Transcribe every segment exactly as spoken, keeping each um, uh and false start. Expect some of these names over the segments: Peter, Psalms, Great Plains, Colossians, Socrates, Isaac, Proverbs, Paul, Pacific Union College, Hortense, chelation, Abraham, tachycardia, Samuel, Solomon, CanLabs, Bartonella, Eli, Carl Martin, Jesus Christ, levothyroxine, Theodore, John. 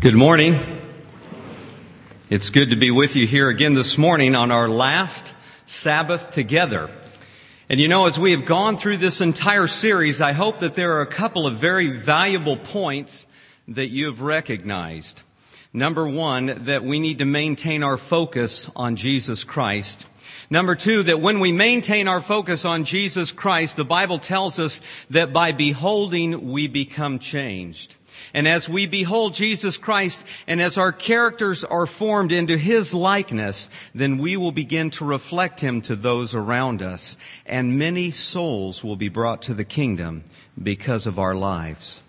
Good morning. It's good to be with you here again this morning on our last Sabbath together. And you know, as we have gone through this entire series, I hope that there are a couple of very valuable points that you have recognized. Number one, that we need to maintain our focus on Jesus Christ. Number two, that when we maintain our focus on Jesus Christ, the Bible tells us that by beholding, we become changed. And as we behold Jesus Christ, and as our characters are formed into His likeness, then we will begin to reflect Him to those around us. And many souls will be brought to the kingdom because of our lives.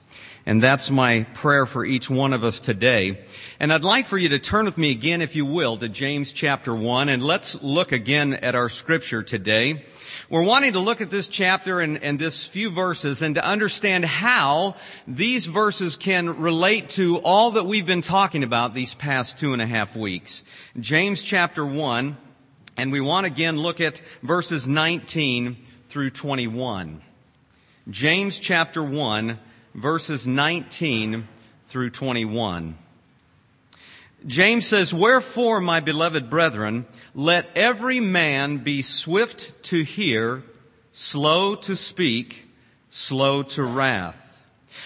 And that's my prayer for each one of us today. And I'd like for you to turn with me again, if you will, to James chapter one. And let's look again at our scripture today. We're wanting to look at this chapter and, and this few verses and to understand how these verses can relate to all that we've been talking about these past two and a half weeks. James chapter one, and we want to again look at verses nineteen through twenty-one. James chapter one, verses nineteen through twenty-one. James says, "Wherefore, my beloved brethren, let every man be swift to hear, slow to speak, slow to wrath.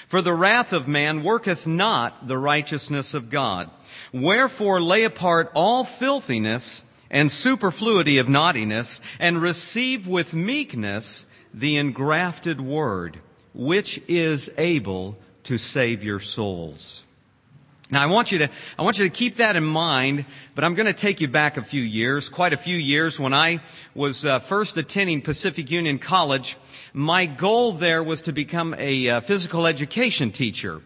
For the wrath of man worketh not the righteousness of God. Wherefore, lay apart all filthiness and superfluity of naughtiness, and receive with meekness the engrafted word, which is able to save your souls." Now, I want you to, I want you to keep that in mind, but I'm going to take you back a few years, quite a few years. When I was uh, first attending Pacific Union College, my goal there was to become a uh, physical education teacher.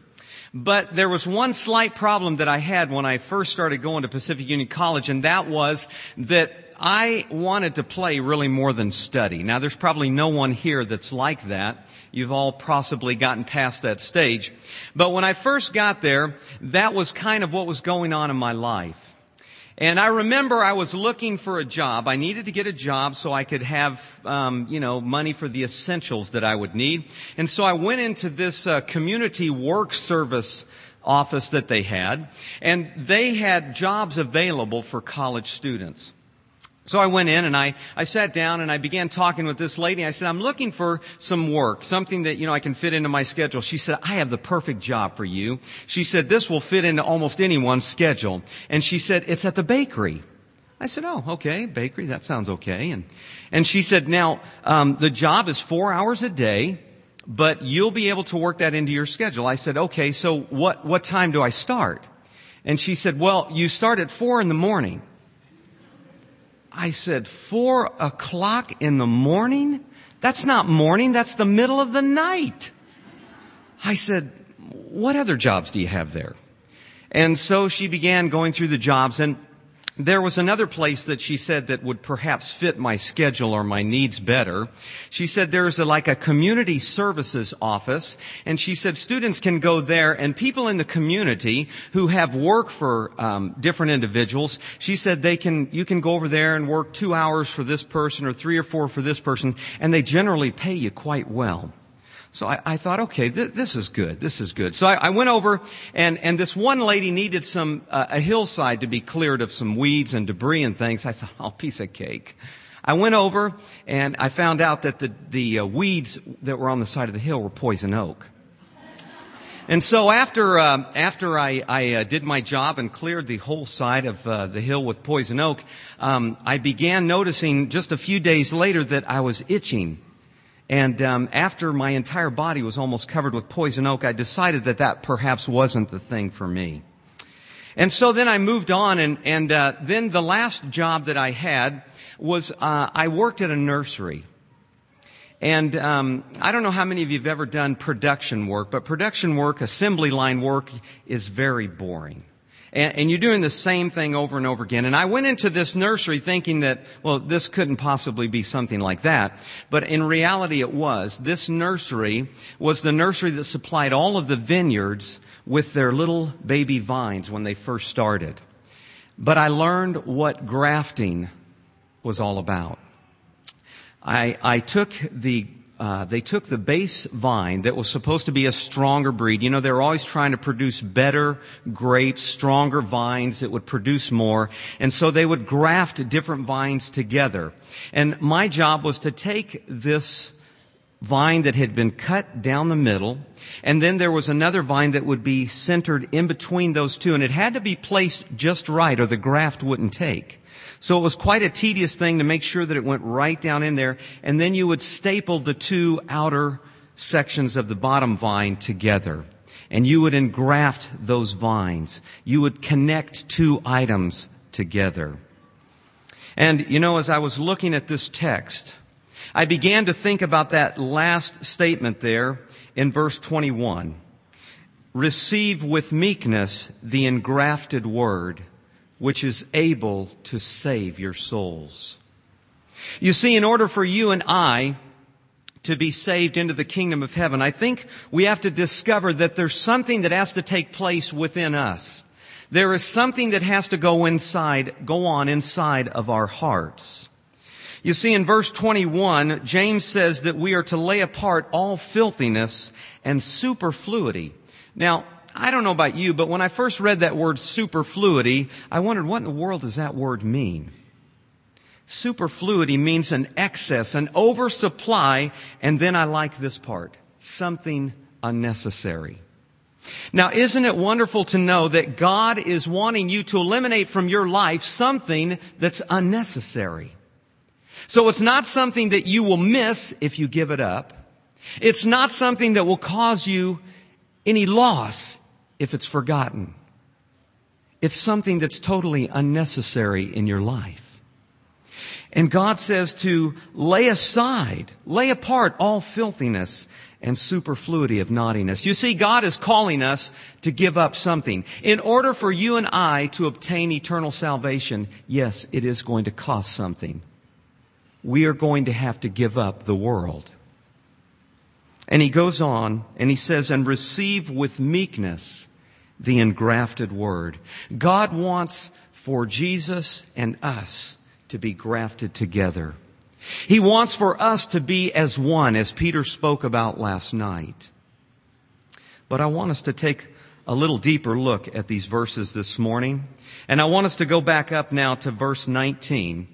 But there was one slight problem that I had when I first started going to Pacific Union College, and that was that I wanted to play really more than study. Now, there's probably no one here that's like that. You've all possibly gotten past that stage. But when I first got there, that was kind of what was going on in my life. And I remember I was looking for a job. I needed to get a job so I could have, um, you know, money for the essentials that I would need. And so I went into this uh, community work service office that they had. And they had jobs available for college students. So I went in and I, I sat down and I began talking with this lady. I said, "I'm looking for some work, something that, you know, I can fit into my schedule." She said, "I have the perfect job for you." She said, "This will fit into almost anyone's schedule." And she said, "It's at the bakery." I said, "Oh, okay, bakery, that sounds okay." And, and she said, "Now, um, the job is four hours a day, but you'll be able to work that into your schedule." I said, "Okay, so what, what time do I start?" And she said, "Well, you start at four in the morning." I said, four o'clock in the morning? That's not morning. That's the middle of the night. I said, "What other jobs do you have there?" And so she began going through the jobs, and there was another place that she said that would perhaps fit my schedule or my needs better. She said there's a, like a community services office, and she said students can go there, and people in the community who have work for um, different individuals, she said they can, you can go over there and work two hours for this person or three or four for this person, and they generally pay you quite well. So I, I thought, okay, th- this is good. This is good. So I, I went over, and, and this one lady needed some uh, a hillside to be cleared of some weeds and debris and things. I thought, oh, piece of cake. I went over, and I found out that the, the uh, weeds that were on the side of the hill were poison oak. And so after uh, after I, I uh, did my job and cleared the whole side of uh, the hill with poison oak, um, I began noticing just a few days later that I was itching. And um, after my entire body was almost covered with poison oak, I decided that that perhaps wasn't the thing for me. And so then I moved on, and, and uh, then the last job that I had was uh, I worked at a nursery. And um, I don't know how many of you have ever done production work, but production work, assembly line work, is very boring. And, and you're doing the same thing over and over again. And I went into this nursery thinking that, well, this couldn't possibly be something like that. But in reality, it was. This nursery was the nursery that supplied all of the vineyards with their little baby vines when they first started. But I learned what grafting was all about. I, I took the uh, they took the base vine that was supposed to be a stronger breed. You know, they were always trying to produce better grapes, stronger vines that would produce more. And so they would graft different vines together. And my job was to take this vine that had been cut down the middle, and then there was another vine that would be centered in between those two, and it had to be placed just right or the graft wouldn't take. So it was quite a tedious thing to make sure that it went right down in there, and then you would staple the two outer sections of the bottom vine together, and you would engraft those vines. You would connect two items together. And, you know, as I was looking at this text, I began to think about that last statement there in verse twenty-one. Receive with meekness the engrafted word, which is able to save your souls. You see, in order for you and I to be saved into the kingdom of heaven, I think we have to discover that there's something that has to take place within us. There is something that has to go inside, go on inside of our hearts. You see, in verse twenty-one, James says that we are to lay apart all filthiness and superfluity. Now, I don't know about you, but when I first read that word superfluity, I wondered, what in the world does that word mean? Superfluity means an excess, an oversupply, and then I like this part, something unnecessary. Now, isn't it wonderful to know that God is wanting you to eliminate from your life something that's unnecessary? So it's not something that you will miss if you give it up. It's not something that will cause you any loss if it's forgotten. It's something that's totally unnecessary in your life. And God says to lay aside, lay apart all filthiness and superfluity of naughtiness. You see, God is calling us to give up something. In order for you and I to obtain eternal salvation, yes, it is going to cost something. We are going to have to give up the world. And he goes on and he says, and receive with meekness the engrafted word. God wants for Jesus and us to be grafted together. He wants for us to be as one, as Peter spoke about last night. But I want us to take a little deeper look at these verses this morning. And I want us to go back up now to verse nineteen.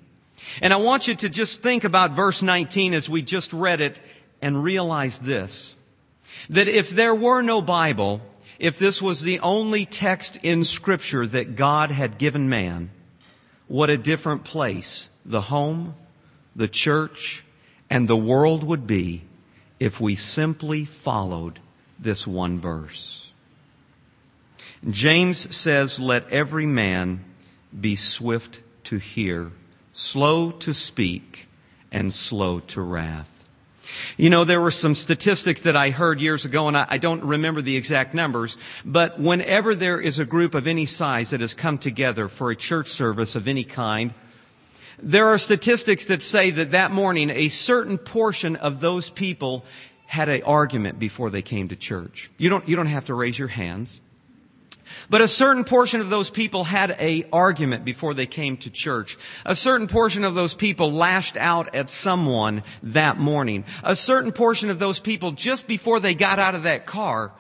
And I want you to just think about verse nineteen as we just read it and realize this, that if there were no Bible, if this was the only text in Scripture that God had given man, what a different place the home, the church, and the world would be if we simply followed this one verse. James says, let every man be swift to hear, slow to speak, and slow to wrath. You know, there were some statistics that I heard years ago, and I, I don't remember the exact numbers, but whenever there is a group of any size that has come together for a church service of any kind, there are statistics that say that that morning a certain portion of those people had an argument before they came to church. You don't, you don't have to raise your hands. But a certain portion of those people had an argument before they came to church. A certain portion of those people lashed out at someone that morning. A certain portion of those people, just before they got out of that car,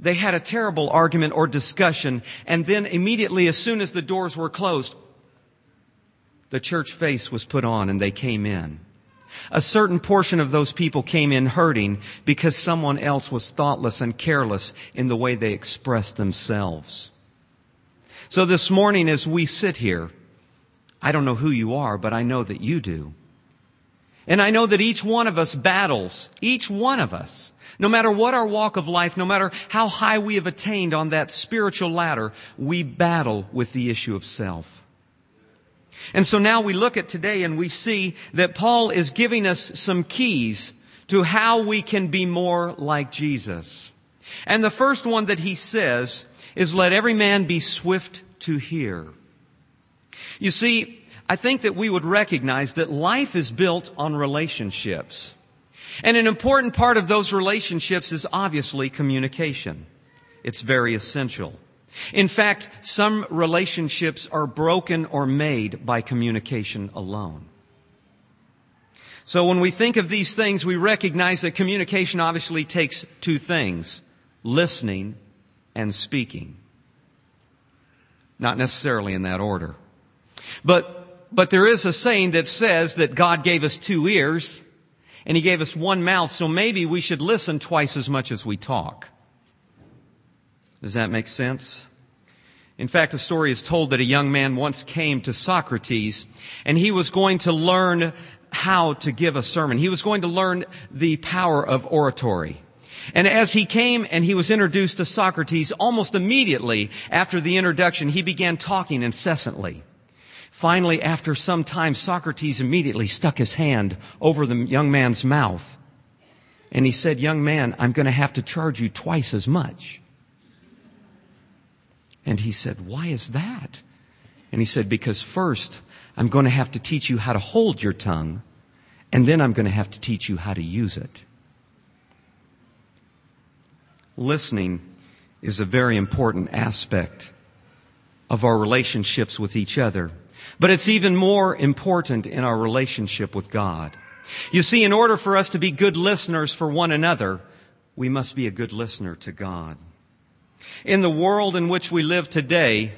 they had a terrible argument or discussion. And then immediately, as soon as the doors were closed, the church face was put on and they came in. A certain portion of those people came in hurting because someone else was thoughtless and careless in the way they expressed themselves. So this morning as we sit here, I don't know who you are, but I know that you do. And I know that each one of us battles, each one of us, no matter what our walk of life, no matter how high we have attained on that spiritual ladder, we battle with the issue of self. And so now we look at today and we see that Paul is giving us some keys to how we can be more like Jesus. And the first one that he says is, let every man be swift to hear. You see, I think that we would recognize that life is built on relationships. And an important part of those relationships is obviously communication. It's very essential. In fact, some relationships are broken or made by communication alone. So when we think of these things, we recognize that communication obviously takes two things: listening and speaking. Not necessarily in that order. But, but there is a saying that says that God gave us two ears and He gave us one mouth, so maybe we should listen twice as much as we talk. Does that make sense? In fact, a story is told that a young man once came to Socrates, and he was going to learn how to give a sermon. He was going to learn the power of oratory. And as he came and he was introduced to Socrates, almost immediately after the introduction, he began talking incessantly. Finally, after some time, Socrates immediately stuck his hand over the young man's mouth. And he said, "Young man, I'm going to have to charge you twice as much." And he said, "Why is that?" And he said, "Because first, I'm going to have to teach you how to hold your tongue, and then I'm going to have to teach you how to use it." Listening is a very important aspect of our relationships with each other, but it's even more important in our relationship with God. You see, in order for us to be good listeners for one another, we must be a good listener to God. In the world in which we live today,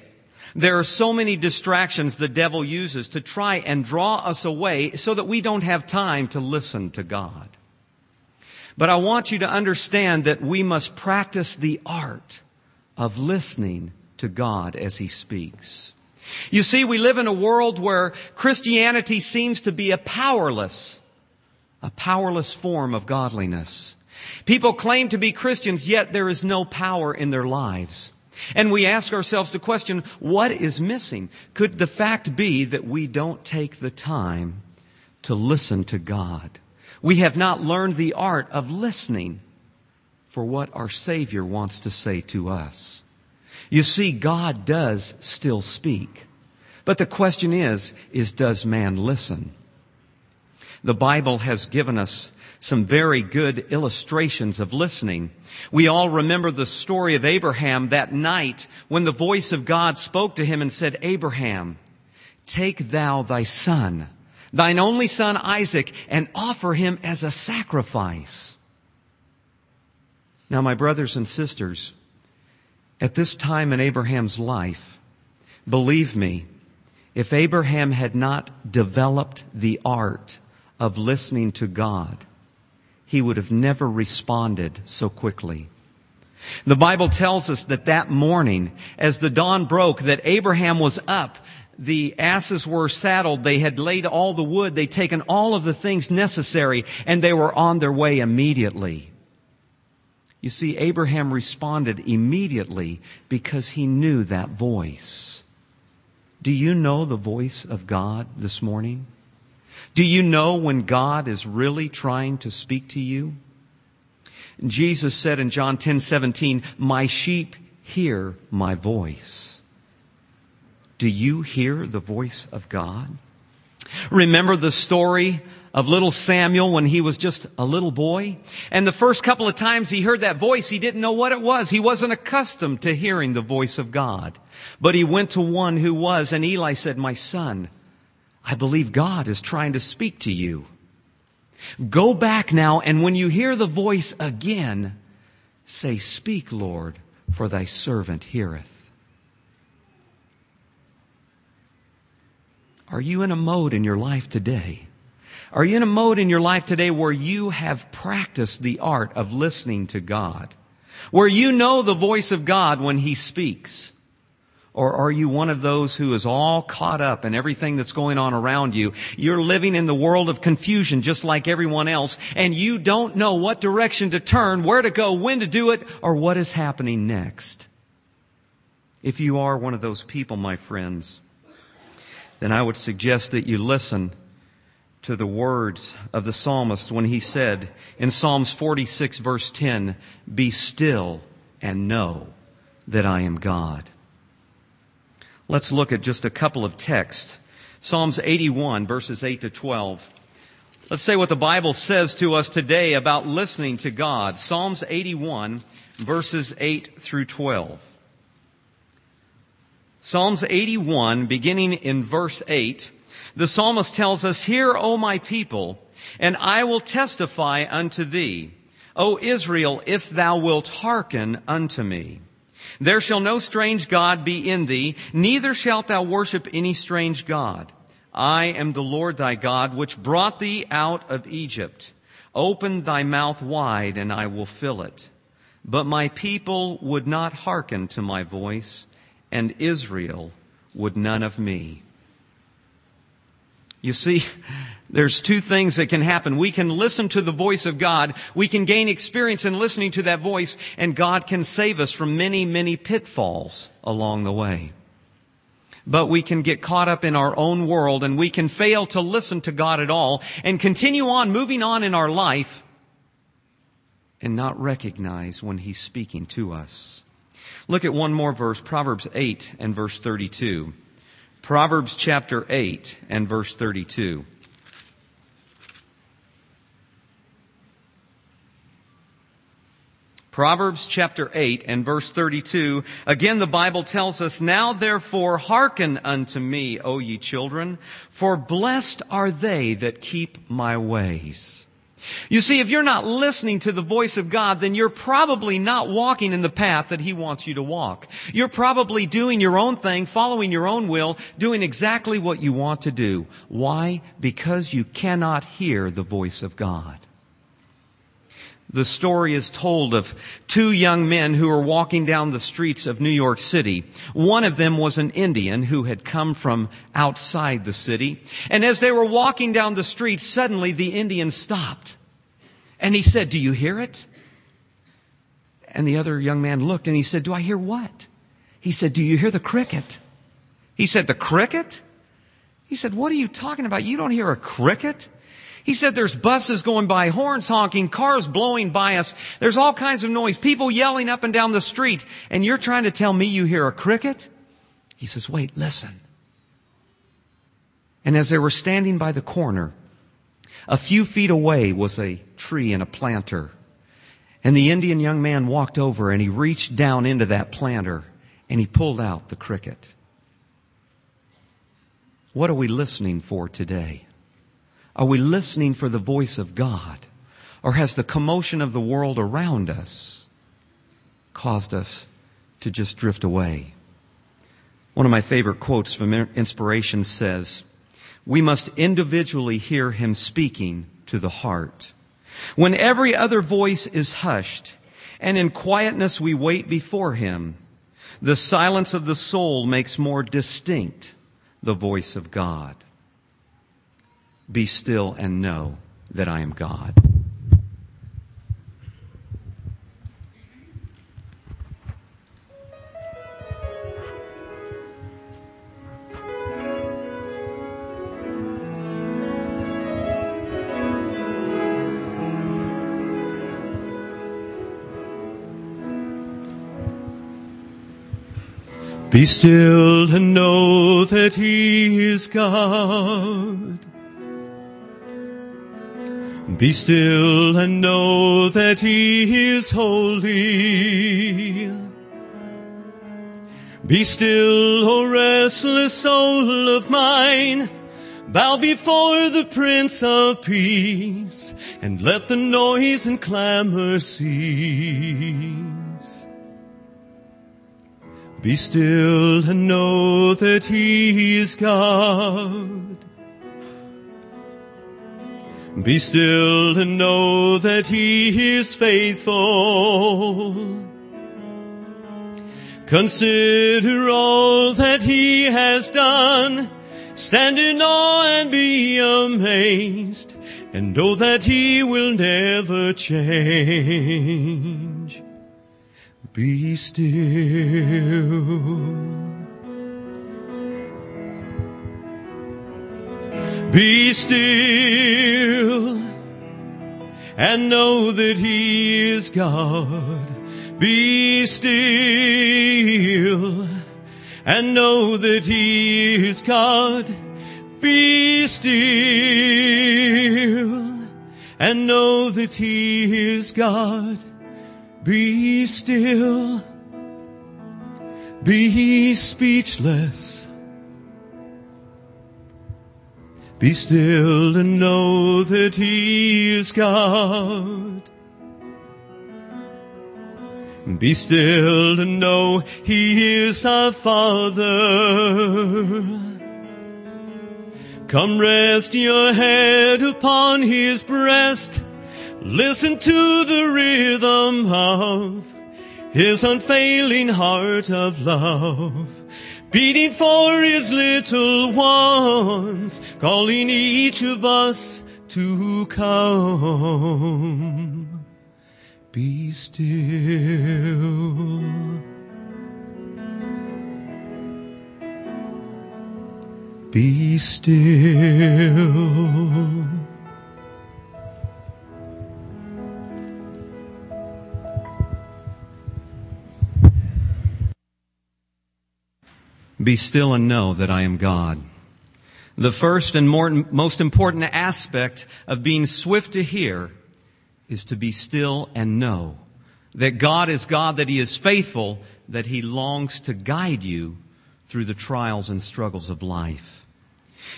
there are so many distractions the devil uses to try and draw us away so that we don't have time to listen to God. But I want you to understand that we must practice the art of listening to God as He speaks. You see, we live in a world where Christianity seems to be a powerless, a powerless form of godliness. People claim to be Christians, yet there is no power in their lives. And we ask ourselves the question, what is missing? Could the fact be that we don't take the time to listen to God? We have not learned the art of listening for what our Savior wants to say to us. You see, God does still speak. But the question is, is does man listen? The Bible has given us some very good illustrations of listening. We all remember the story of Abraham that night when the voice of God spoke to him and said, "Abraham, take thou thy son, thine only son Isaac, and offer him as a sacrifice." Now, my brothers and sisters, at this time in Abraham's life, believe me, if Abraham had not developed the art of listening to God, he would have never responded so quickly. The Bible tells us that that morning, as the dawn broke, that Abraham was up. The asses were saddled. They had laid all the wood. They'd taken all of the things necessary, and they were on their way immediately. You see, Abraham responded immediately because he knew that voice. Do you know the voice of God this morning? Do you know when God is really trying to speak to you? Jesus said in John ten seventeen, "My sheep hear my voice." Do you hear the voice of God? Remember the story of little Samuel when he was just a little boy? And the first couple of times he heard that voice, he didn't know what it was. He wasn't accustomed to hearing the voice of God. But he went to one who was, and Eli said, "My son, I believe God is trying to speak to you. Go back now, and when you hear the voice again, say, 'Speak, Lord, for thy servant heareth.'" Are you in a mode in your life today? Are you in a mode in your life today where you have practiced the art of listening to God? Where you know the voice of God when He speaks? Or are you one of those who is all caught up in everything that's going on around you? You're living in the world of confusion just like everyone else, and you don't know what direction to turn, where to go, when to do it, or what is happening next. If you are one of those people, my friends, then I would suggest that you listen to the words of the psalmist when he said in Psalms forty-six verse ten, "Be still and know that I am God." Let's look at just a couple of texts. Psalms eighty-one verses eight to twelve. Let's say what the Bible says to us today about listening to God. Psalms eighty-one verses eight through twelve. Psalms eighty-one, beginning in verse eight, The psalmist tells us, "Hear, O my people, and I will testify unto thee. O Israel, if thou wilt hearken unto me. There shall no strange god be in thee, neither shalt thou worship any strange god. I am the Lord thy God, which brought thee out of Egypt. Open thy mouth wide, and I will fill it." But my people would not hearken to my voice, and Israel would none of me. You see, there's two things that can happen. We can listen to the voice of God. We can gain experience in listening to that voice, and God can save us from many, many pitfalls along the way. But we can get caught up in our own world, and we can fail to listen to God at all and continue on moving on in our life and not recognize when He's speaking to us. Look at one more verse, Proverbs eight and verse thirty-two. Proverbs chapter eight and verse thirty-two. Proverbs chapter eight and verse thirty-two. Again, the Bible tells us, "Now therefore hearken unto me, O ye children, for blessed are they that keep my ways." You see, if you're not listening to the voice of God, then you're probably not walking in the path that He wants you to walk. You're probably doing your own thing, following your own will, doing exactly what you want to do. Why? Because you cannot hear the voice of God. The story is told of two young men who were walking down the streets of New York City. One of them was an Indian who had come from outside the city. And as they were walking down the street, suddenly the Indian stopped. And he said, "Do you hear it?" And the other young man looked and he said, "Do I hear what?" He said, "Do you hear the cricket?" He said, "The cricket?" He said, "What are you talking about? You don't hear a cricket." He said, "There's buses going by, horns honking, cars blowing by us. There's all kinds of noise, people yelling up and down the street. And you're trying to tell me you hear a cricket?" He says, "Wait, listen." And as they were standing by the corner, a few feet away was a tree and a planter. And the Indian young man walked over and he reached down into that planter and he pulled out the cricket. What are we listening for today? Are we listening for the voice of God? Or has the commotion of the world around us caused us to just drift away? One of my favorite quotes from Inspiration says, "We must individually hear Him speaking to the heart. When every other voice is hushed, and in quietness we wait before Him, the silence of the soul makes more distinct the voice of God. Be still and know that I am God." Be still and know that He is God. Be still and know that He is holy. Be still, O restless soul of mine. Bow before the Prince of Peace, and let the noise and clamor cease. Be still and know that He is God. Be still and know that He is faithful. Consider all that He has done. Stand in awe and be amazed, and know that He will never change. Be still. Be still and know that He is God. Be still and know that He is God. Be still and know that He is God. Be still. Be speechless. Be still and know that He is God. Be still and know He is our Father. Come rest your head upon His breast. Listen to the rhythm of His unfailing heart of love, beating for His little ones, calling each of us to come. Be still. Be still. Be still and know that I am God. The first and more, most important aspect of being swift to hear is to be still and know that God is God, that He is faithful, that He longs to guide you through the trials and struggles of life.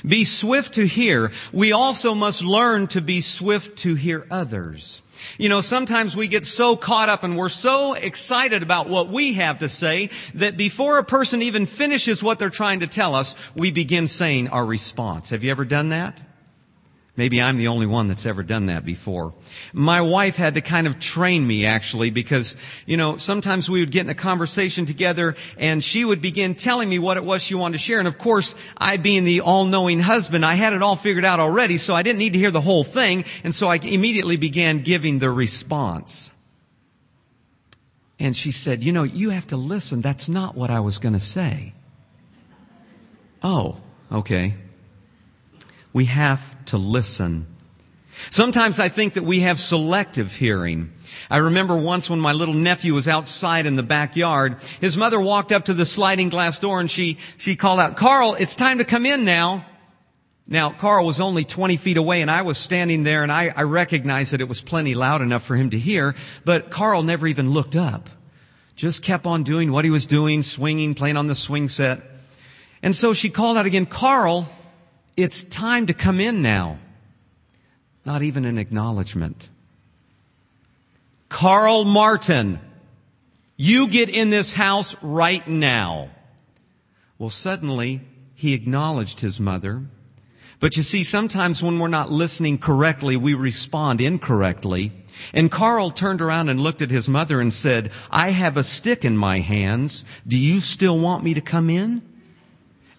Be swift to hear. We also must learn to be swift to hear others. You know, sometimes we get so caught up and we're so excited about what we have to say that before a person even finishes what they're trying to tell us, we begin saying our response. Have you ever done that? Maybe I'm the only one that's ever done that before. My wife had to kind of train me, actually, because, you know, sometimes we would get in a conversation together and she would begin telling me what it was she wanted to share. And, of course, I, being the all-knowing husband, I had it all figured out already, so I didn't need to hear the whole thing. And so I immediately began giving the response. And she said, you know, you have to listen. That's not what I was going to say. Oh, okay. We have to listen. Sometimes I think that we have selective hearing. I remember once when my little nephew was outside in the backyard, his mother walked up to the sliding glass door and she, she called out, Carl, it's time to come in now. Now, Carl was only twenty feet away and I was standing there and I, I recognized that it was plenty loud enough for him to hear, but Carl never even looked up. Just kept on doing what he was doing, swinging, playing on the swing set. And so she called out again, Carl, it's time to come in now. Not even an acknowledgement. Carl Martin, you get in this house right now. Well, suddenly he acknowledged his mother. But you see, sometimes when we're not listening correctly, we respond incorrectly. And Carl turned around and looked at his mother and said, I have a stick in my hands. Do you still want me to come in?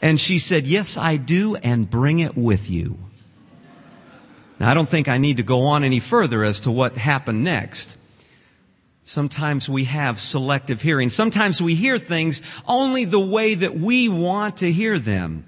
And she said, yes, I do, and bring it with you. Now, I don't think I need to go on any further as to what happened next. Sometimes we have selective hearing. Sometimes we hear things only the way that we want to hear them.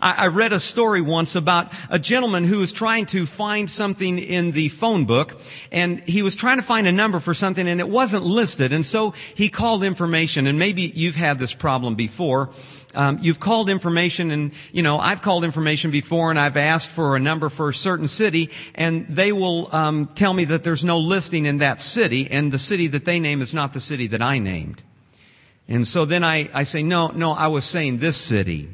I read a story once about a gentleman who was trying to find something in the phone book, and he was trying to find a number for something, and it wasn't listed, and so he called information, and maybe you've had this problem before. Um, you've called information, and, you know, I've called information before, and I've asked for a number for a certain city, and they will um, tell me that there's no listing in that city, and the city that they name is not the city that I named. And so then I, I say, no, no, I was saying this city.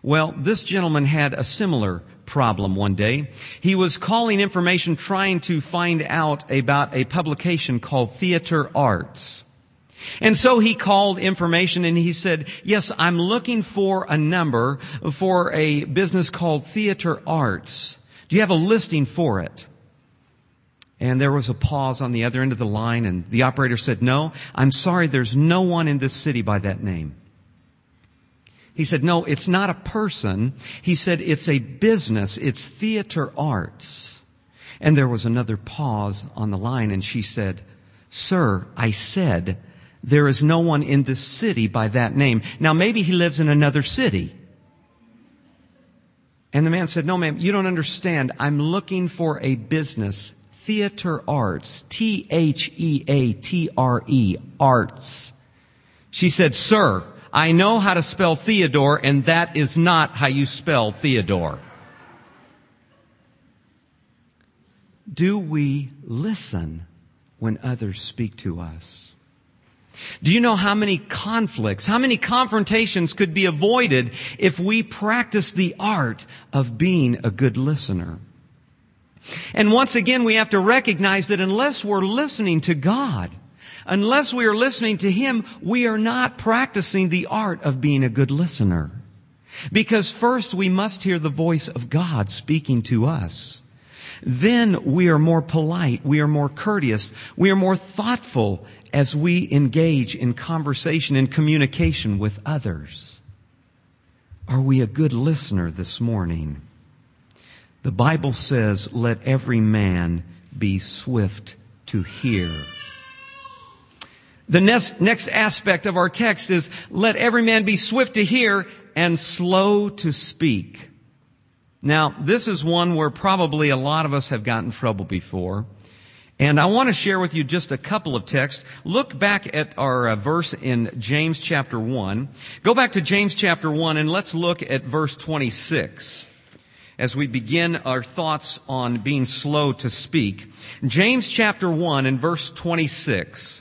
Well, this gentleman had a similar problem one day. He was calling information trying to find out about a publication called Theater Arts. And so he called information and he said, yes, I'm looking for a number for a business called Theater Arts. Do you have a listing for it? And there was a pause on the other end of the line and the operator said, no, I'm sorry, there's no one in this city by that name. He said, no, it's not a person. He said, it's a business. It's Theater Arts. And there was another pause on the line, and she said, sir, I said, there is no one in this city by that name. Now, maybe he lives in another city. And the man said, no, ma'am, you don't understand. I'm looking for a business, Theater Arts, T H E A T R E, Arts. She said, sir, I know how to spell Theodore, and that is not how you spell Theodore. Do we listen when others speak to us? Do you know how many conflicts, how many confrontations could be avoided if we practice the art of being a good listener? And once again, we have to recognize that unless we're listening to God, unless we are listening to Him, we are not practicing the art of being a good listener. Because first we must hear the voice of God speaking to us. Then we are more polite, we are more courteous, we are more thoughtful as we engage in conversation and communication with others. Are we a good listener this morning? The Bible says, let every man be swift to hear. The next, next aspect of our text is, let every man be swift to hear and slow to speak. Now, this is one where probably a lot of us have gotten in trouble before. And I want to share with you just a couple of texts. Look back at our uh, verse in James chapter one. Go back to James chapter one and let's look at verse twenty-six. As we begin our thoughts on being slow to speak. James chapter one and verse twenty-six.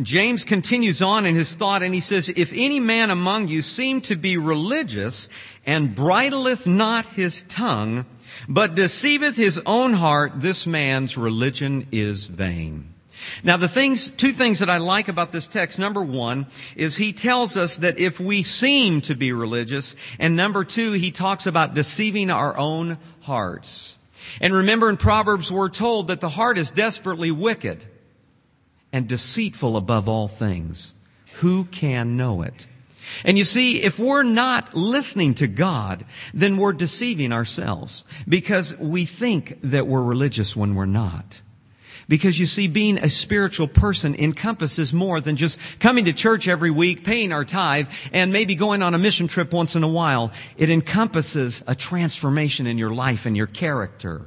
James continues on in his thought and he says, if any man among you seem to be religious and bridleth not his tongue, but deceiveth his own heart, this man's religion is vain. Now, the things, two things that I like about this text, number one, is he tells us that if we seem to be religious, and number two, he talks about deceiving our own hearts. And remember in Proverbs, we're told that the heart is desperately wicked and deceitful above all things. Who can know it? And you see, if we're not listening to God, then we're deceiving ourselves because we think that we're religious when we're not. Because you see, being a spiritual person encompasses more than just coming to church every week, paying our tithe, and maybe going on a mission trip once in a while. It encompasses a transformation in your life and your character.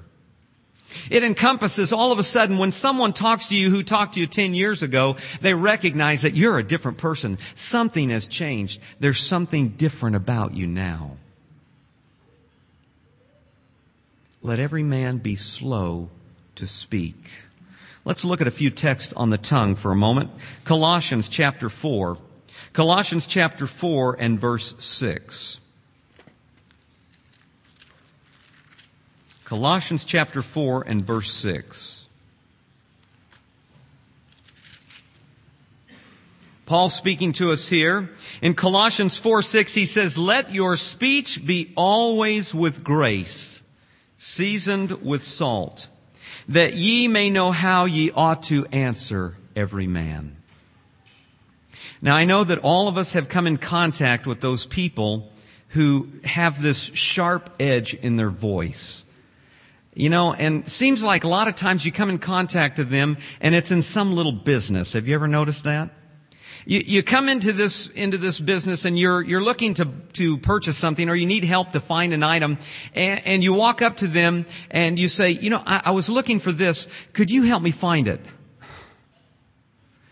It encompasses all of a sudden when someone talks to you who talked to you ten years ago, they recognize that you're a different person. Something has changed. There's something different about you now. Let every man be slow to speak. Let's look at a few texts on the tongue for a moment. Colossians chapter four. Colossians chapter four and verse six. Colossians chapter four and verse six. Paul speaking to us here. In Colossians four six, he says, let your speech be always with grace, seasoned with salt, that ye may know how ye ought to answer every man. Now, I know that all of us have come in contact with those people who have this sharp edge in their voice. You know, and it seems like a lot of times you come in contact with them and it's in some little business. Have you ever noticed that? You, you come into this, into this business and you're, you're looking to, to purchase something or you need help to find an item and, and you walk up to them and you say, you know, I, I was looking for this. Could you help me find it?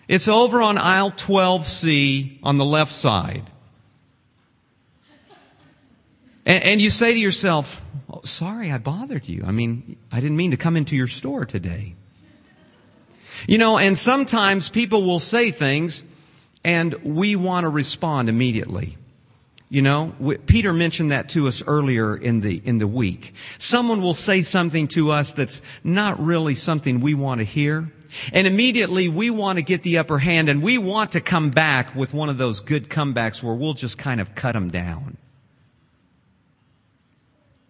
It's over on aisle twelve C on the left side. And, and you say to yourself, oh, sorry, I bothered you. I mean, I didn't mean to come into your store today. You know, and sometimes people will say things and we want to respond immediately. You know, we, Peter mentioned that to us earlier in the, in the week. Someone will say something to us that's not really something we want to hear. And immediately we want to get the upper hand and we want to come back with one of those good comebacks where we'll just kind of cut them down.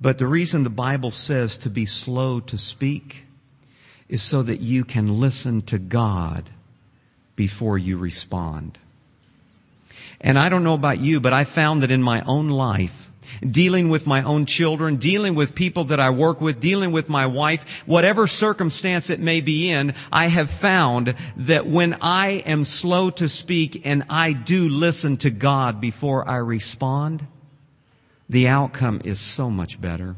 But the reason the Bible says to be slow to speak is so that you can listen to God before you respond. And I don't know about you, but I found that in my own life, dealing with my own children, dealing with people that I work with, dealing with my wife, whatever circumstance it may be in, I have found that when I am slow to speak and I do listen to God before I respond, the outcome is so much better.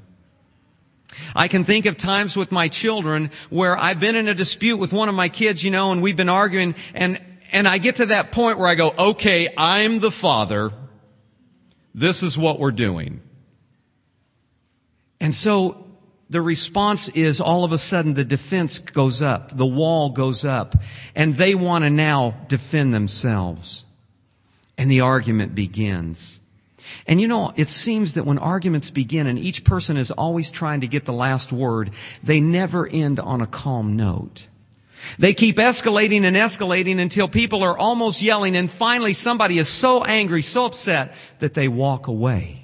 I can think of times with my children where I've been in a dispute with one of my kids, you know, and we've been arguing, and, and I get to that point where I go, okay, I'm the father. This is what we're doing. And so the response is all of a sudden the defense goes up, the wall goes up, and they want to now defend themselves. And the argument begins. And you know, it seems that when arguments begin and each person is always trying to get the last word, they never end on a calm note. They keep escalating and escalating until people are almost yelling, and finally somebody is so angry, so upset, that they walk away.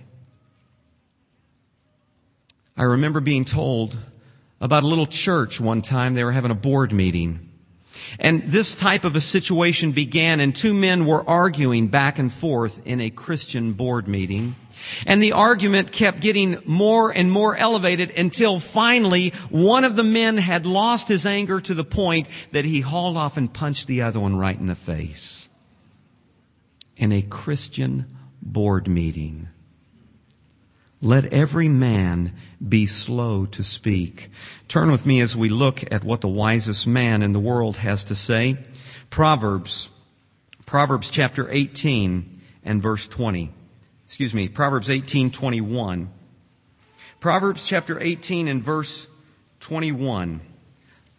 I remember being told about a little church one time. They were having a board meeting, and this type of a situation began, and two men were arguing back and forth in a Christian board meeting. And the argument kept getting more and more elevated until finally one of the men had lost his anger to the point that he hauled off and punched the other one right in the face. In a Christian board meeting. Let every man be slow to speak. Turn with me as we look at what the wisest man in the world has to say. Proverbs, Proverbs chapter eighteen and verse twenty. Excuse me, Proverbs eighteen, twenty-one. Proverbs chapter eighteen and verse twenty-one.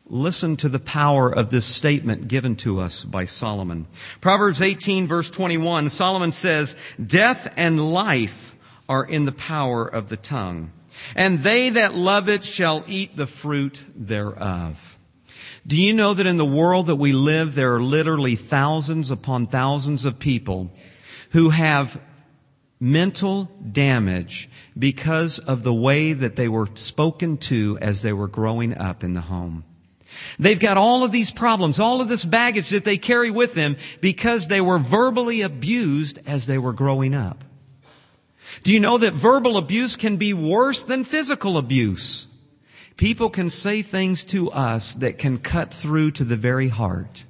Listen to the power of this statement given to us by Solomon. Proverbs eighteen, verse twenty-one, Solomon says, "Death and life are in the power of the tongue, and they that love it shall eat the fruit thereof." Do you know that in the world that we live, there are literally thousands upon thousands of people who have mental damage because of the way that they were spoken to as they were growing up in the home. They've got all of these problems, all of this baggage that they carry with them because they were verbally abused as they were growing up. Do you know that verbal abuse can be worse than physical abuse? People can say things to us that can cut through to the very heart.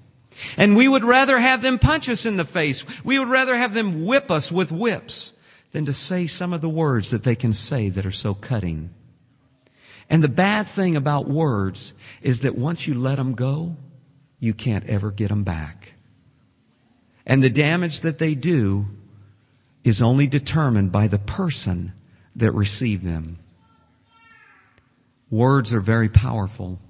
And we would rather have them punch us in the face. We would rather have them whip us with whips than to say some of the words that they can say that are so cutting. And the bad thing about words is that once you let them go, you can't ever get them back. And the damage that they do is only determined by the person that received them. Words are very powerful.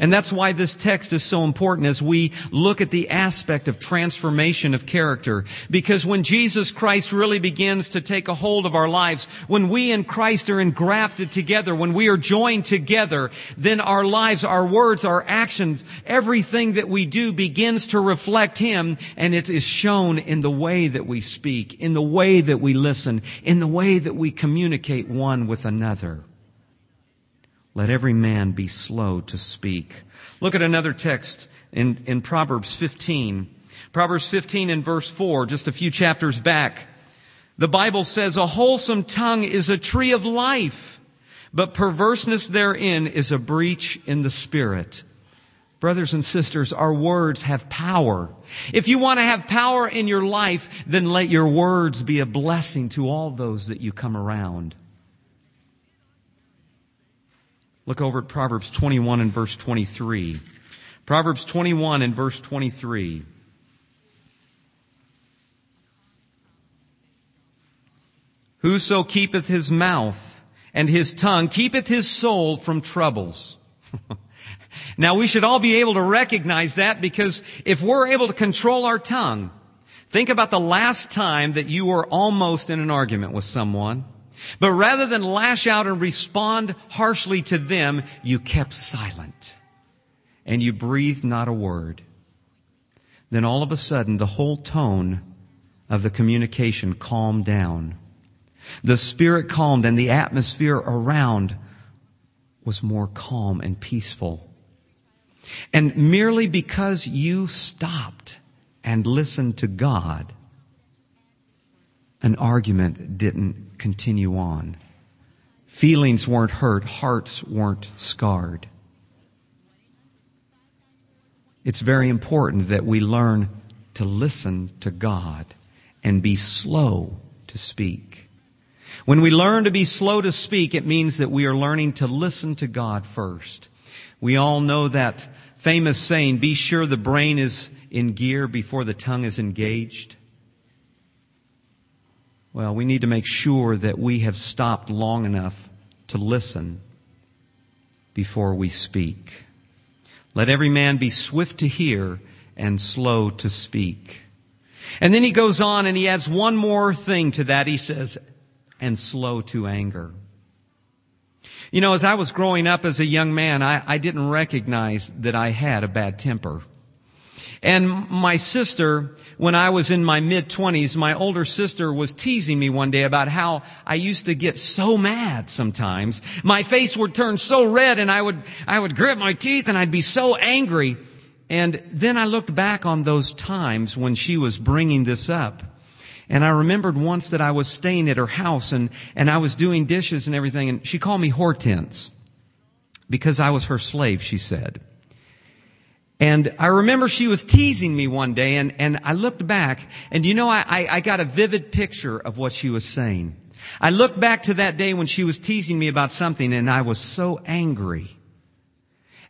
And that's why this text is so important as we look at the aspect of transformation of character. Because when Jesus Christ really begins to take a hold of our lives, when we and Christ are engrafted together, when we are joined together, then our lives, our words, our actions, everything that we do begins to reflect Him, and it is shown in the way that we speak, in the way that we listen, in the way that we communicate one with another. Let every man be slow to speak. Look at another text in, in Proverbs fifteen. Proverbs fifteen and verse four, just a few chapters back. The Bible says, "A wholesome tongue is a tree of life, but perverseness therein is a breach in the spirit." Brothers and sisters, our words have power. If you want to have power in your life, then let your words be a blessing to all those that you come around. Look over at Proverbs twenty-one and verse twenty-three. Proverbs twenty-one and verse twenty-three. "Whoso keepeth his mouth and his tongue keepeth his soul from troubles." Now we should all be able to recognize that, because if we're able to control our tongue, think about the last time that you were almost in an argument with someone. But rather than lash out and respond harshly to them, you kept silent and you breathed not a word. Then all of a sudden, the whole tone of the communication calmed down. The spirit calmed, and the atmosphere around was more calm and peaceful. And merely because you stopped and listened to God, an argument didn't continue on. Feelings weren't hurt. Hearts weren't scarred. It's very important that we learn to listen to God and be slow to speak. When we learn to be slow to speak, it means that we are learning to listen to God first. We all know that famous saying, "Be sure the brain is in gear before the tongue is engaged." Well, we need to make sure that we have stopped long enough to listen before we speak. Let every man be swift to hear and slow to speak. And then he goes on and he adds one more thing to that. He says, and slow to anger. You know, as I was growing up as a young man, I, I didn't recognize that I had a bad temper. And my sister, when I was in my mid-twenties, my older sister was teasing me one day about how I used to get so mad sometimes. My face would turn so red and I would, I would grit my teeth and I'd be so angry. And then I looked back on those times when she was bringing this up. And I remembered once that I was staying at her house and, and I was doing dishes and everything. And she called me Hortense because I was her slave, she said. And I remember she was teasing me one day, and, and I looked back, and you know, I, I, I got a vivid picture of what she was saying. I looked back to that day when she was teasing me about something, and I was so angry.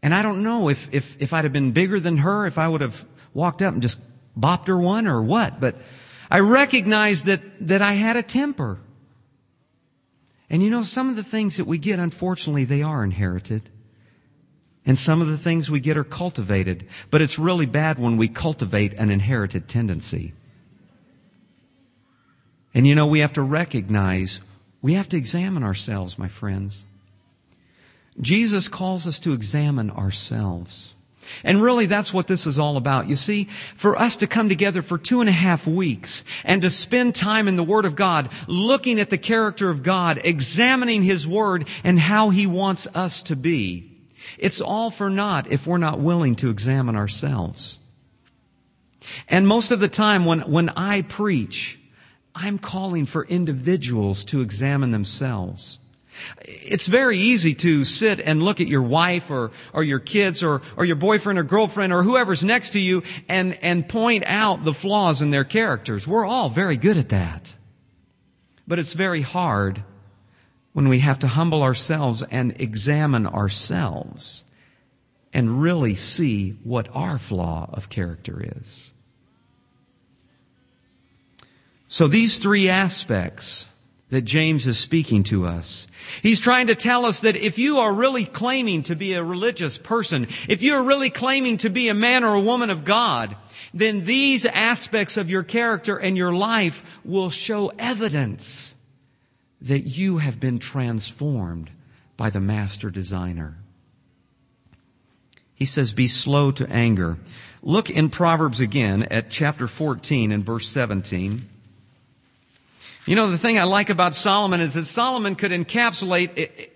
And I don't know if, if, if I'd have been bigger than her, if I would have walked up and just bopped her one or what, but I recognized that, that I had a temper. And you know, some of the things that we get, unfortunately, they are inherited. And some of the things we get are cultivated. But it's really bad when we cultivate an inherited tendency. And you know, we have to recognize, we have to examine ourselves, my friends. Jesus calls us to examine ourselves. And really, that's what this is all about. You see, for us to come together for two and a half weeks and to spend time in the Word of God, looking at the character of God, examining His Word and how He wants us to be. It's all for naught if we're not willing to examine ourselves. And most of the time when, when I preach, I'm calling for individuals to examine themselves. It's very easy to sit and look at your wife or, or your kids or, or your boyfriend or girlfriend or whoever's next to you and, and point out the flaws in their characters. We're all very good at that. But it's very hard when we have to humble ourselves and examine ourselves and really see what our flaw of character is. So these three aspects that James is speaking to us, he's trying to tell us that if you are really claiming to be a religious person, if you're really claiming to be a man or a woman of God, then these aspects of your character and your life will show evidence that you have been transformed by the master designer. He says, be slow to anger. Look in Proverbs again at chapter fourteen and verse seventeen. You know, the thing I like about Solomon is that Solomon could encapsulate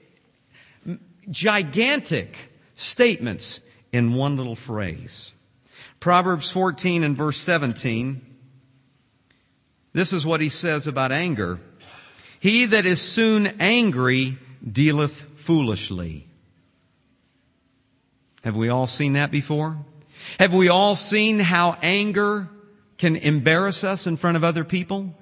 gigantic statements in one little phrase. Proverbs fourteen and verse seventeen. This is what he says about anger. He that is soon angry dealeth foolishly. Have we all seen that before? Have we all seen how anger can embarrass us in front of other people?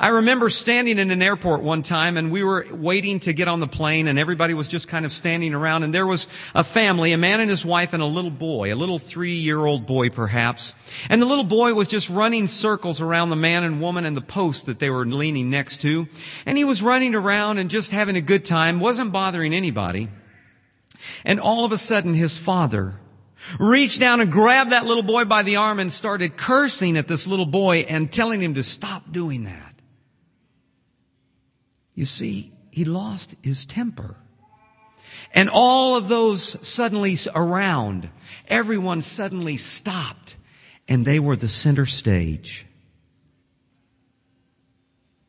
I remember standing in an airport one time and we were waiting to get on the plane and everybody was just kind of standing around and there was a family, a man and his wife and a little boy, a little three-year-old boy perhaps. And the little boy was just running circles around the man and woman and the post that they were leaning next to. And he was running around and just having a good time, wasn't bothering anybody. And all of a sudden his father reached down and grabbed that little boy by the arm and started cursing at this little boy and telling him to stop doing that. You see, he lost his temper. And all of those suddenly around, everyone suddenly stopped, and they were the center stage.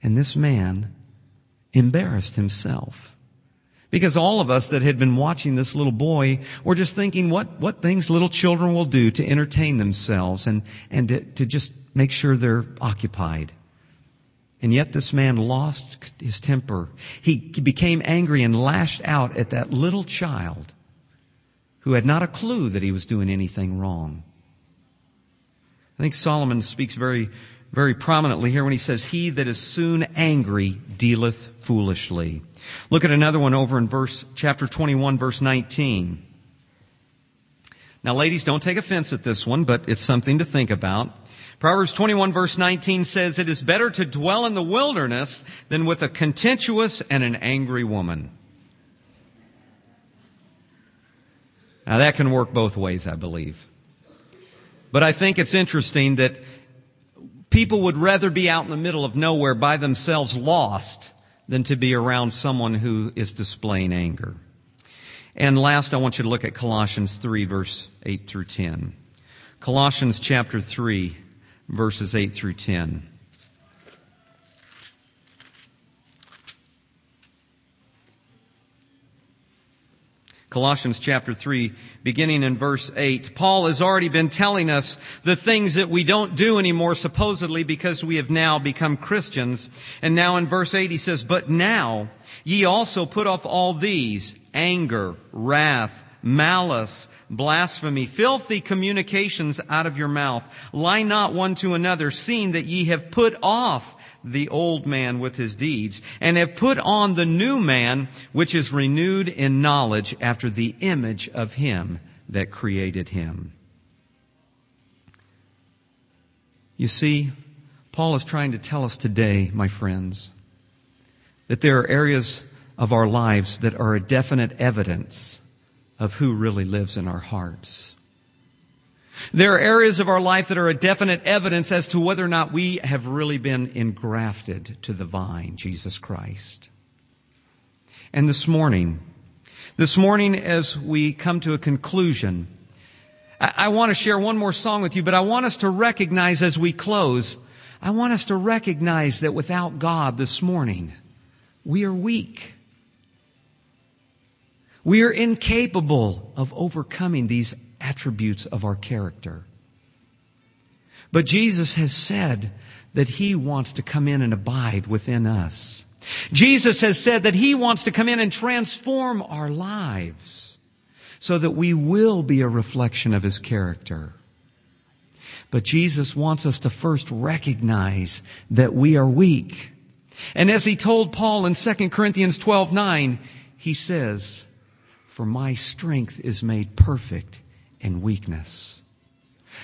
And this man embarrassed himself. Because all of us that had been watching this little boy were just thinking what, what things little children will do to entertain themselves and, and to, to just make sure they're occupied. And yet this man lost his temper. He became angry and lashed out at that little child who had not a clue that he was doing anything wrong. I think Solomon speaks very, very prominently here when he says, he that is soon angry dealeth foolishly. Look at another one over in verse, chapter twenty-one, verse nineteen. Now, ladies, don't take offense at this one, but it's something to think about. Proverbs twenty-one, verse nineteen says, it is better to dwell in the wilderness than with a contentious and an angry woman. Now, that can work both ways, I believe. But I think it's interesting that people would rather be out in the middle of nowhere by themselves, lost, than to be around someone who is displaying anger. And last, I want you to look at Colossians three, verse eight through ten. Colossians chapter three, verses eight through ten. Colossians chapter three, beginning in verse eight. Paul has already been telling us the things that we don't do anymore, supposedly because we have now become Christians. And now in verse eight he says, "But now ye also put off all these, anger, wrath, malice, blasphemy, filthy communications out of your mouth. Lie not one to another, seeing that ye have put off the old man with his deeds, and have put on the new man, which is renewed in knowledge after the image of him that created him." You see, Paul is trying to tell us today, my friends, that there are areas of our lives that are a definite evidence of who really lives in our hearts. There are areas of our life that are a definite evidence as to whether or not we have really been engrafted to the vine, Jesus Christ. And this morning, this morning as we come to a conclusion, I, I want to share one more song with you, but I want us to recognize as we close, I want us to recognize that without God this morning, we are weak. We are incapable of overcoming these attributes of our character. But Jesus has said that He wants to come in and abide within us. Jesus has said that He wants to come in and transform our lives so that we will be a reflection of His character. But Jesus wants us to first recognize that we are weak. And as He told Paul in Second Corinthians twelve nine, He says, "For my strength is made perfect and weakness.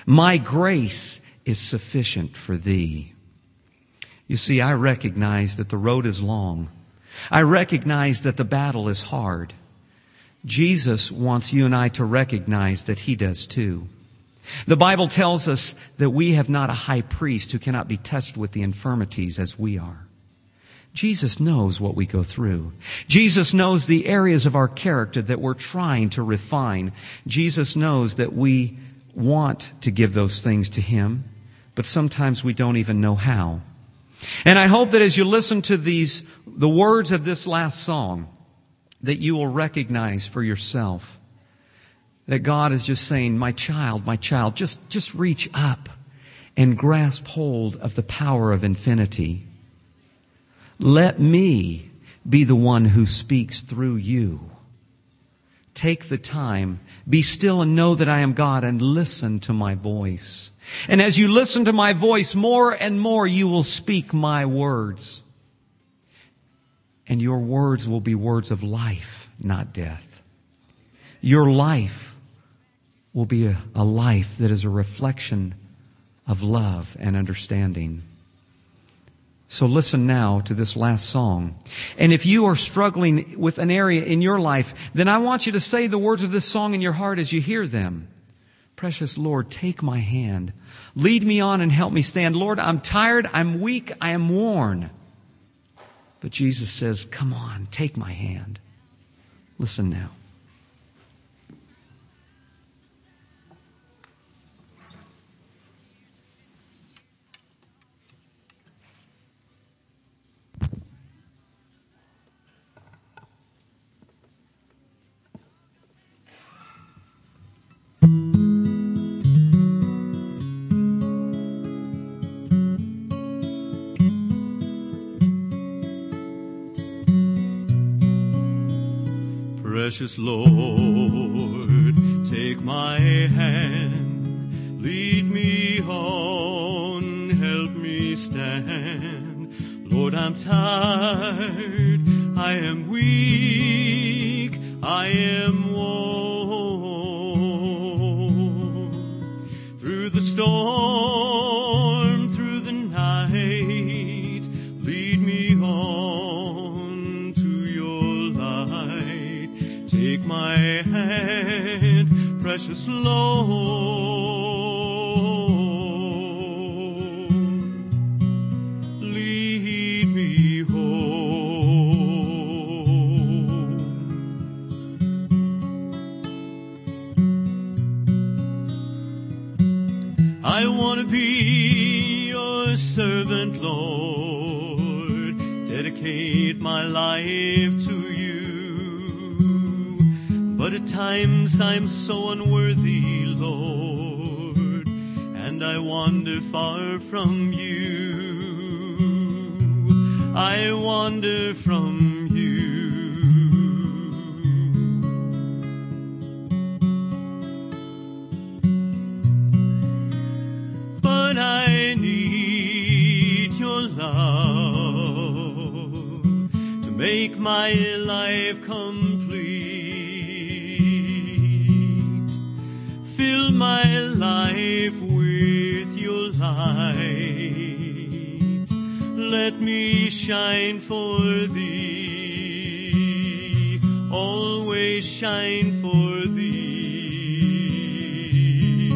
My grace is sufficient for thee." You see, I recognize that the road is long. I recognize that the battle is hard. Jesus wants you and I to recognize that He does too. The Bible tells us that we have not a high priest who cannot be touched with the infirmities as we are. Jesus knows what we go through. Jesus knows the areas of our character that we're trying to refine. Jesus knows that we want to give those things to Him, but sometimes we don't even know how. And I hope that as you listen to these, the words of this last song, that you will recognize for yourself that God is just saying, "My child, my child, just, just reach up and grasp hold of the power of infinity. Let me be the one who speaks through you. Take the time, be still and know that I am God, and listen to my voice. And as you listen to my voice more and more, you will speak my words. And your words will be words of life, not death. Your life will be a, a life that is a reflection of love and understanding." So listen now to this last song. And if you are struggling with an area in your life, then I want you to say the words of this song in your heart as you hear them. "Precious Lord, take my hand. Lead me on and help me stand. Lord, I'm tired, I'm weak, I am worn." But Jesus says, "Come on, take my hand." Listen now. Precious Lord, take my hand, lead me on, help me stand. Lord, I'm tired, I am weak, I am worn. Through the storm, through the night, lead me on to your light. Take my hand, Jesus, Lord, lead me home. I want to be your servant, Lord, dedicate my life to you. But at times I'm so unworthy, Lord, and I wander far from you. I wander from you. But I need your love to make my life complete. Fill my life with your light. Let me shine for thee. Always shine for thee.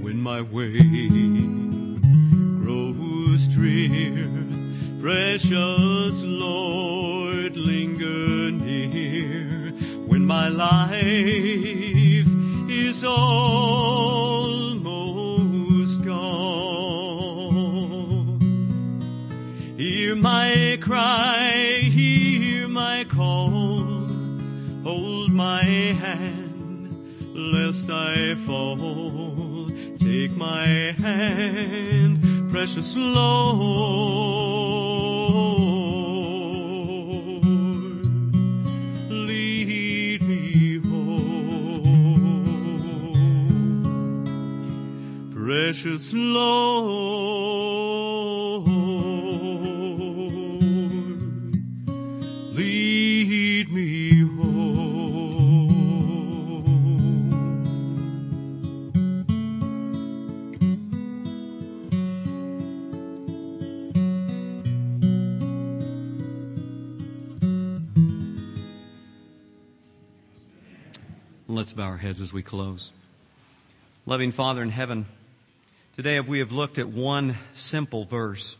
When my way grows drear, precious Lord, linger near. When my life is almost gone, hear my cry, hear my call, hold my hand, lest I fall. Take my hand, precious Lord. Precious Lord, lead me home. Let's bow our heads as we close. Loving Father in heaven, today we have looked at one simple verse.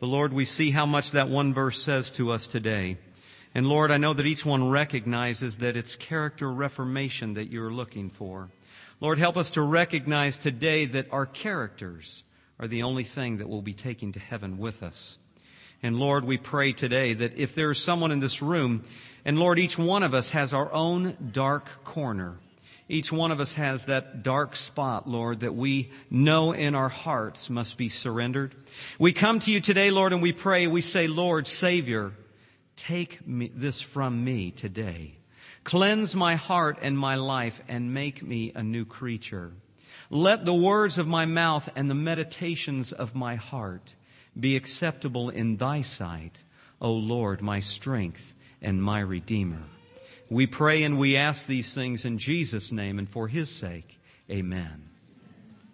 But Lord, we see how much that one verse says to us today. And Lord, I know that each one recognizes that it's character reformation that you're looking for. Lord, help us to recognize today that our characters are the only thing that we'll be taking to heaven with us. And Lord, we pray today that if there is someone in this room, and Lord, each one of us has our own dark corner. Each one of us has that dark spot, Lord, that we know in our hearts must be surrendered. We come to you today, Lord, and we pray. We say, Lord, Savior, take me, this from me today. Cleanse my heart and my life and make me a new creature. Let the words of my mouth and the meditations of my heart be acceptable in thy sight, O Lord, my strength and my Redeemer. We pray and we ask these things in Jesus' name and for his sake. Amen.